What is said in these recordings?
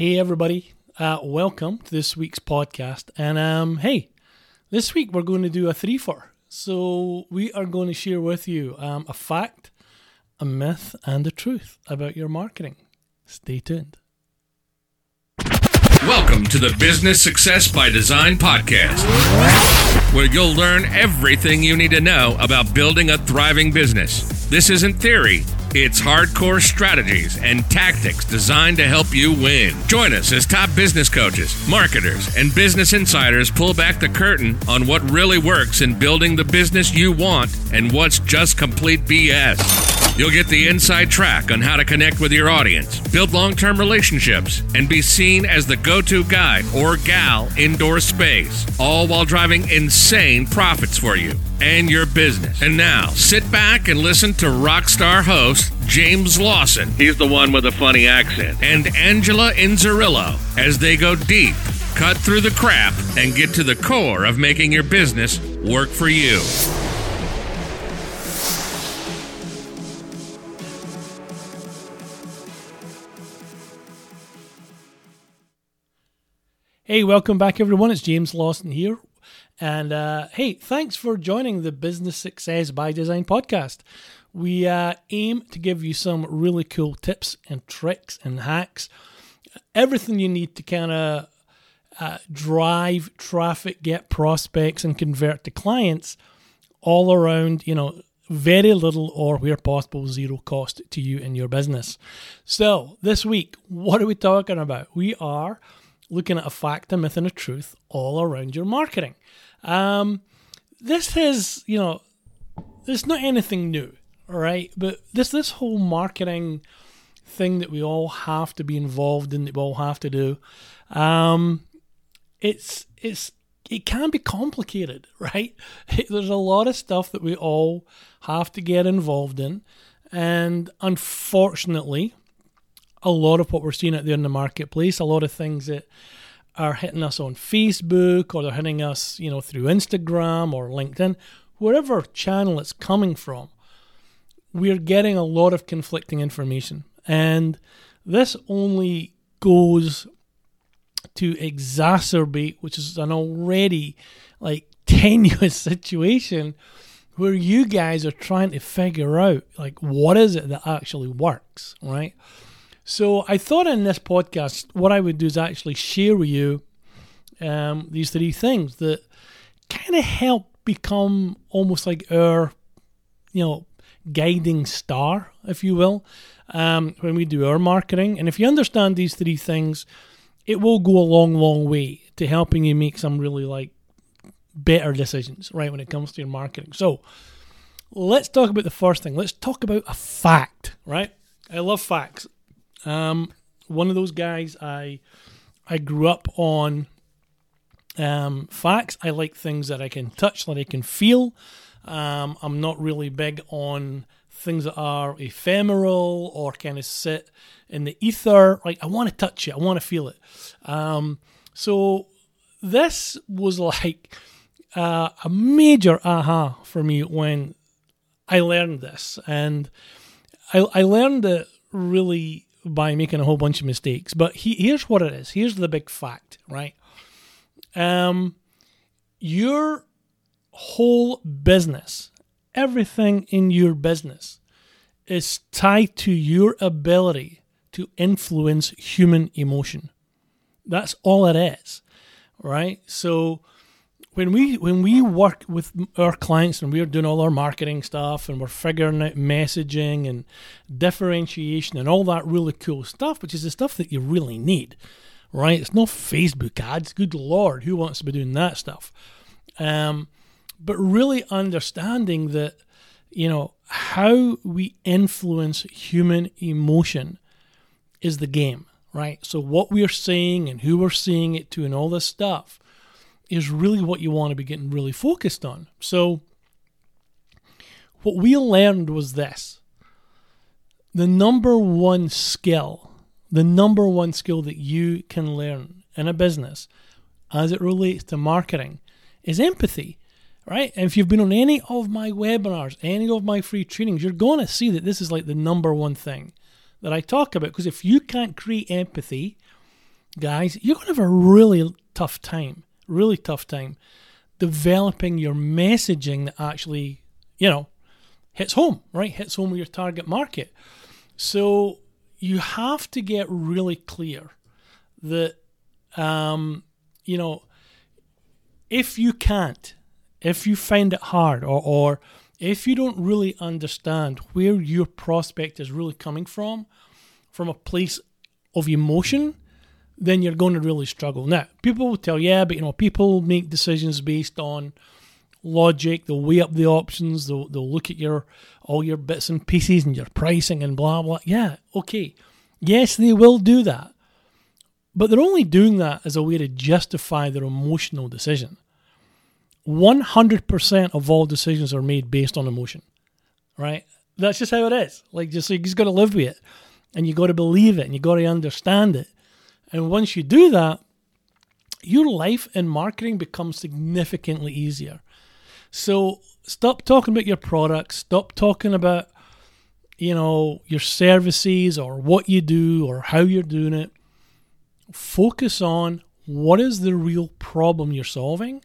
Hey everybody, welcome to this week's podcast, and hey, this week we're going to do a three-fer. So we are going to share with you a fact, a myth, and a truth about your marketing. Stay tuned. Welcome to the Business Success by Design Podcast, where you'll learn everything you need to know about building a thriving business. This isn't theory. It's hardcore strategies and tactics designed to help you win. Join us as top business coaches, marketers, and business insiders pull back the curtain on what really works in building the business you want and what's just complete BS. You'll get the inside track on how to connect with your audience, build long-term relationships, and be seen as the go-to guy or gal indoor space, all while driving insane profits for you and your business. And now, sit back and listen to rock star host James Lawson. He's the one with a funny accent. And Angela Inzirillo as they go deep, cut through the crap, and get to the core of making your business work for you. Hey, welcome back everyone. It's James Lawson here. And hey, thanks for joining the Business Success by Design podcast. We aim to give you some really cool tips and tricks and hacks, everything you need to kind of drive traffic, get prospects, and convert to clients all around, you know, very little or where possible zero cost to you and your business. So this week, what are we talking about? We are looking at a fact, a myth, and a truth all around your marketing. This is, you know, it's not anything new, all right? But this whole marketing thing that we all have to be involved in, that we all have to do, it can be complicated, right? There's a lot of stuff that we all have to get involved in, and unfortunately, a lot of what we're seeing out there in the marketplace, a lot of things that are hitting us on Facebook or they're hitting us, you know, through Instagram or LinkedIn, wherever channel it's coming from, we're getting a lot of conflicting information. And this only goes to exacerbate, which is an already like tenuous situation where you guys are trying to figure out like what is it that actually works, right? So I thought in this podcast, what I would do is actually share with you these three things that kind of help become almost like our, you know, guiding star, if you will, when we do our marketing. And if you understand these three things, it will go a long, long way to helping you make some really like better decisions, right, when it comes to your marketing. So let's talk about the first thing. Let's talk about a fact, right? I love facts. One of those guys, I grew up on facts. I like things that I can touch, that I can feel. I'm not really big on things that are ephemeral or kind of sit in the ether. Like I want to touch it, I want to feel it. So this was like a major aha for me when I learned this, and I learned it really by making a whole bunch of mistakes. But here's what it is. Here's the big fact, right? Your whole business, everything in your business is tied to your ability to influence human emotion. That's all it is, right? So when we work with our clients and we're doing all our marketing stuff and we're figuring out messaging and differentiation and all that really cool stuff, which is the stuff that you really need, right? It's no Facebook ads. Good Lord, who wants to be doing that stuff? But really understanding that, you know, how we influence human emotion is the game, right? So what we're saying and who we're saying it to and all this stuff is really what you want to be getting really focused on. So what we learned was this. The number one skill that you can learn in a business as it relates to marketing is empathy, right? And if you've been on any of my webinars, any of my free trainings, you're going to see that this is like the number one thing that I talk about. Because if you can't create empathy, guys, you're going to have a really tough time developing your messaging that actually, hits home, right? Hits home with your target market. So you have to get really clear that, if you can't, if you find it hard or if you don't really understand where your prospect is really coming from a place of emotion, then you're going to really struggle. Now, people will tell, people make decisions based on logic. They'll weigh up the options. They'll look at all your bits and pieces and your pricing and blah, blah. Yeah, okay. Yes, they will do that. But they're only doing that as a way to justify their emotional decision. 100% of all decisions are made based on emotion, right? That's just how it is. You just got to live with it, and you got to believe it, and you got to understand it. And once you do that, your life in marketing becomes significantly easier. So stop talking about your products, stop talking about, your services or what you do or how you're doing it. Focus on what is the real problem you're solving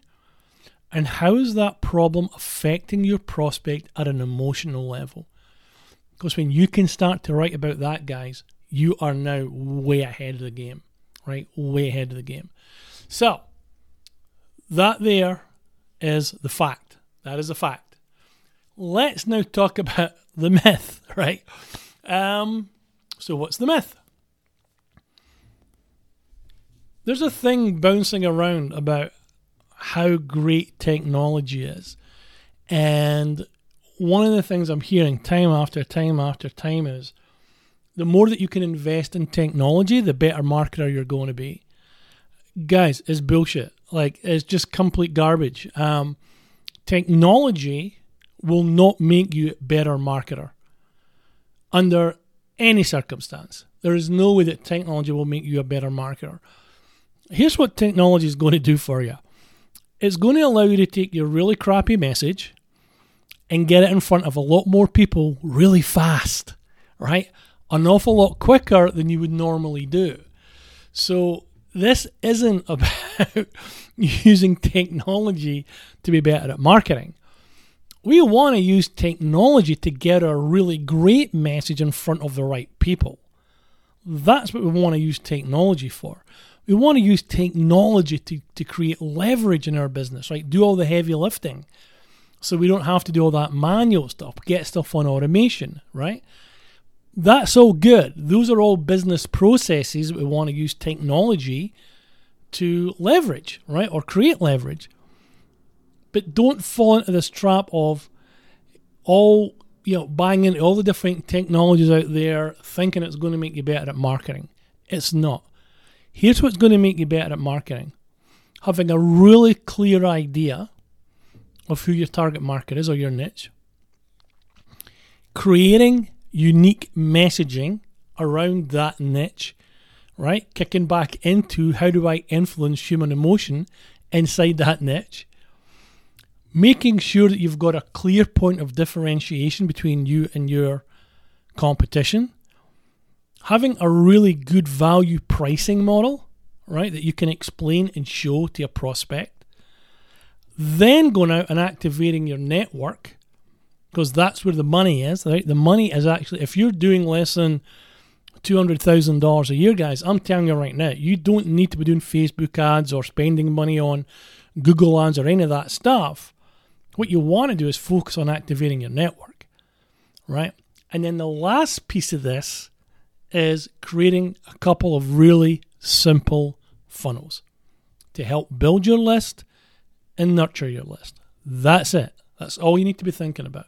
and how is that problem affecting your prospect at an emotional level. Because when you can start to write about that, guys, you are now way ahead of the game. Right? Way ahead of the game. So, that there is the fact. That is a fact. Let's now talk about the myth, right? So what's the myth? There's a thing bouncing around about how great technology is. And one of the things I'm hearing time after time is the more that you can invest in technology, the better marketer you're going to be. Guys, it's bullshit. It's just complete garbage. Technology will not make you a better marketer under any circumstance. There is no way that technology will make you a better marketer. Here's what technology is going to do for you. It's going to allow you to take your really crappy message and get it in front of a lot more people really fast, right? An awful lot quicker than you would normally do. So this isn't about using technology to be better at marketing. We want to use technology to get a really great message in front of the right people. That's what we want to use technology for. We want to use technology to create leverage in our business, right? Do all the heavy lifting so we don't have to do all that manual stuff, get stuff on automation, right? That's all good. Those are all business processes that we want to use technology to leverage, right? Or create leverage. But don't fall into this trap of buying into all the different technologies out there, thinking it's going to make you better at marketing. It's not. Here's what's going to make you better at marketing. Having a really clear idea of who your target market is or your niche. Creating unique messaging around that niche, right? Kicking back into how do I influence human emotion inside that niche. Making sure that you've got a clear point of differentiation between you and your competition. Having a really good value pricing model, right? That you can explain and show to a prospect. Then going out and activating your network, because that's where the money is, right? The money is actually, if you're doing less than $200,000 a year, guys, I'm telling you right now, you don't need to be doing Facebook ads or spending money on Google ads or any of that stuff. What you want to do is focus on activating your network, right? And then the last piece of this is creating a couple of really simple funnels to help build your list and nurture your list. That's it. That's all you need to be thinking about.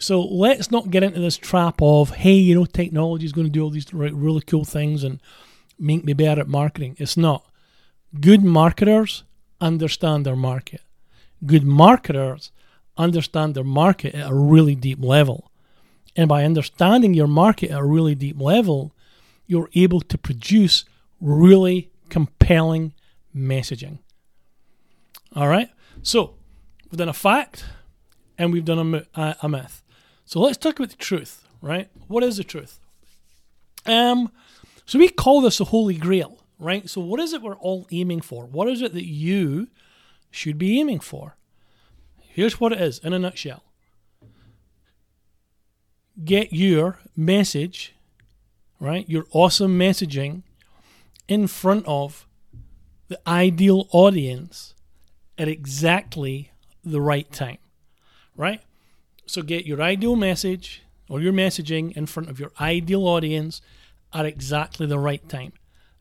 So let's not get into this trap of, hey, technology is going to do all these really cool things and make me better at marketing. It's not. Good marketers understand their market. Good marketers understand their market at a really deep level. And by understanding your market at a really deep level, you're able to produce really compelling messaging. All right? So we've done a fact and we've done a myth. So let's talk about the truth, right? What is the truth? So we call this the Holy Grail, right? So what is it we're all aiming for? What is it that you should be aiming for? Here's what it is in a nutshell. Get your message, right, your awesome messaging in front of the ideal audience at exactly the right time, right? So get your ideal message or your messaging in front of your ideal audience at exactly the right time.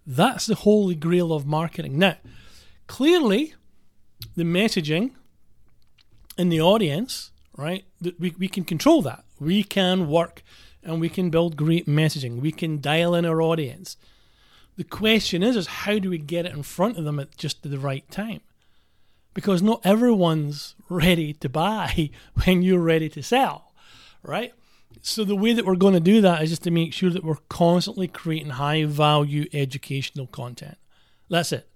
That's the holy grail of marketing. Now, clearly, the messaging and the audience, right, we can control that. We can work and we can build great messaging. We can dial in our audience. The question is how do we get it in front of them at just the right time? Because not everyone's ready to buy when you're ready to sell, right? So the way that we're going to do that is just to make sure that we're constantly creating high-value educational content. That's it.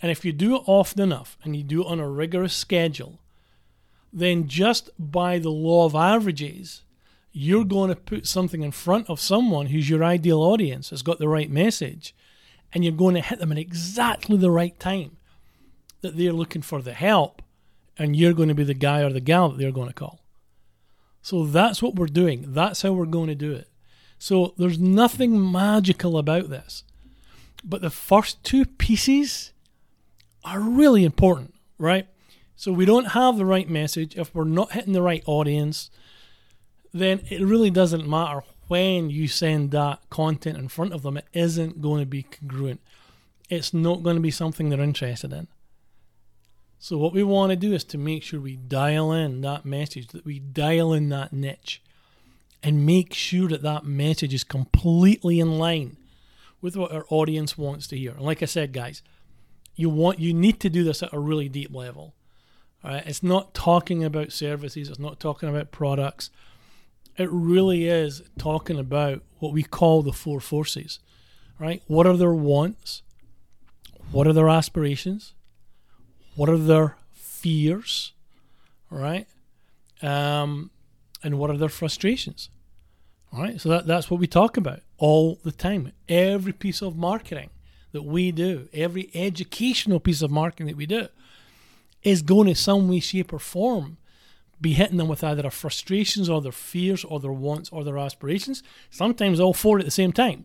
And if you do it often enough and you do it on a rigorous schedule, then just by the law of averages, you're going to put something in front of someone who's your ideal audience, has got the right message, and you're going to hit them at exactly the right time that they're looking for the help, and you're going to be the guy or the gal that they're going to call. So that's what we're doing. That's how we're going to do it. So there's nothing magical about this. But the first two pieces are really important, right? So we don't have the right message. If we're not hitting the right audience, then it really doesn't matter when you send that content in front of them. It isn't going to be congruent. It's not going to be something they're interested in. So what we want to do is to make sure we dial in that message, that we dial in that niche, and make sure that that message is completely in line with what our audience wants to hear. And like I said, guys, you need to do this at a really deep level. All right? It's not talking about services. It's not talking about products. It really is talking about what we call the four forces, right? What are their wants? What are their aspirations? What are their fears, right? And what are their frustrations, all right? So that's what we talk about all the time. Every piece of marketing that we do, every educational piece of marketing that we do is going to some way, shape, or form be hitting them with either their frustrations or their fears or their wants or their aspirations, sometimes all four at the same time.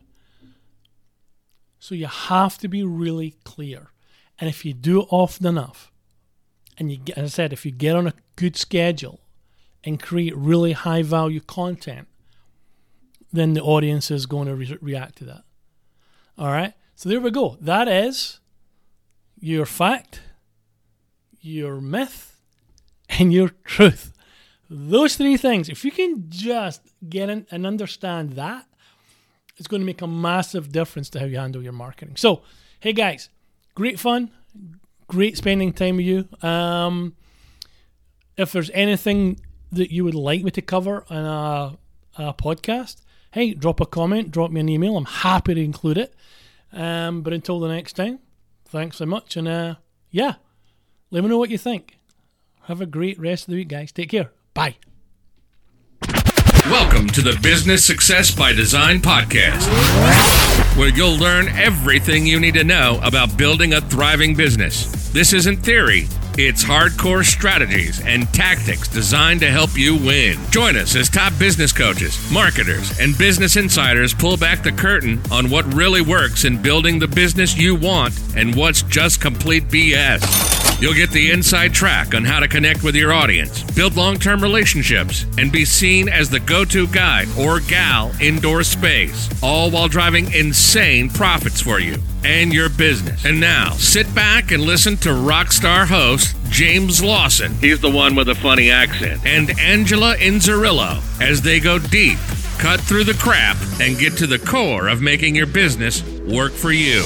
So you have to be really clear. And if you do it often enough, and if you get on a good schedule and create really high-value content, then the audience is going to react to that. All right? So there we go. That is your fact, your myth, and your truth. Those three things, if you can just get in and understand that, it's going to make a massive difference to how you handle your marketing. So, hey, guys. Great fun, great spending time with you. If there's anything that you would like me to cover on a podcast, hey, drop a comment, drop me an email. I'm happy to include it. But until the next time, thanks so much. And let me know what you think. Have a great rest of the week, guys. Take care. Bye. Welcome to the Business Success by Design Podcast, where you'll learn everything you need to know about building a thriving business. This isn't theory. It's hardcore strategies and tactics designed to help you win. Join us as top business coaches, marketers, and business insiders pull back the curtain on what really works in building the business you want and what's just complete BS. You'll get the inside track on how to connect with your audience, build long-term relationships, and be seen as the go-to guy or gal indoor space, all while driving insane profits for you and your business. And now, sit back and listen to rock star host James Lawson. He's the one with a funny accent. And Angela Inzirillo as they go deep, cut through the crap, and get to the core of making your business work for you.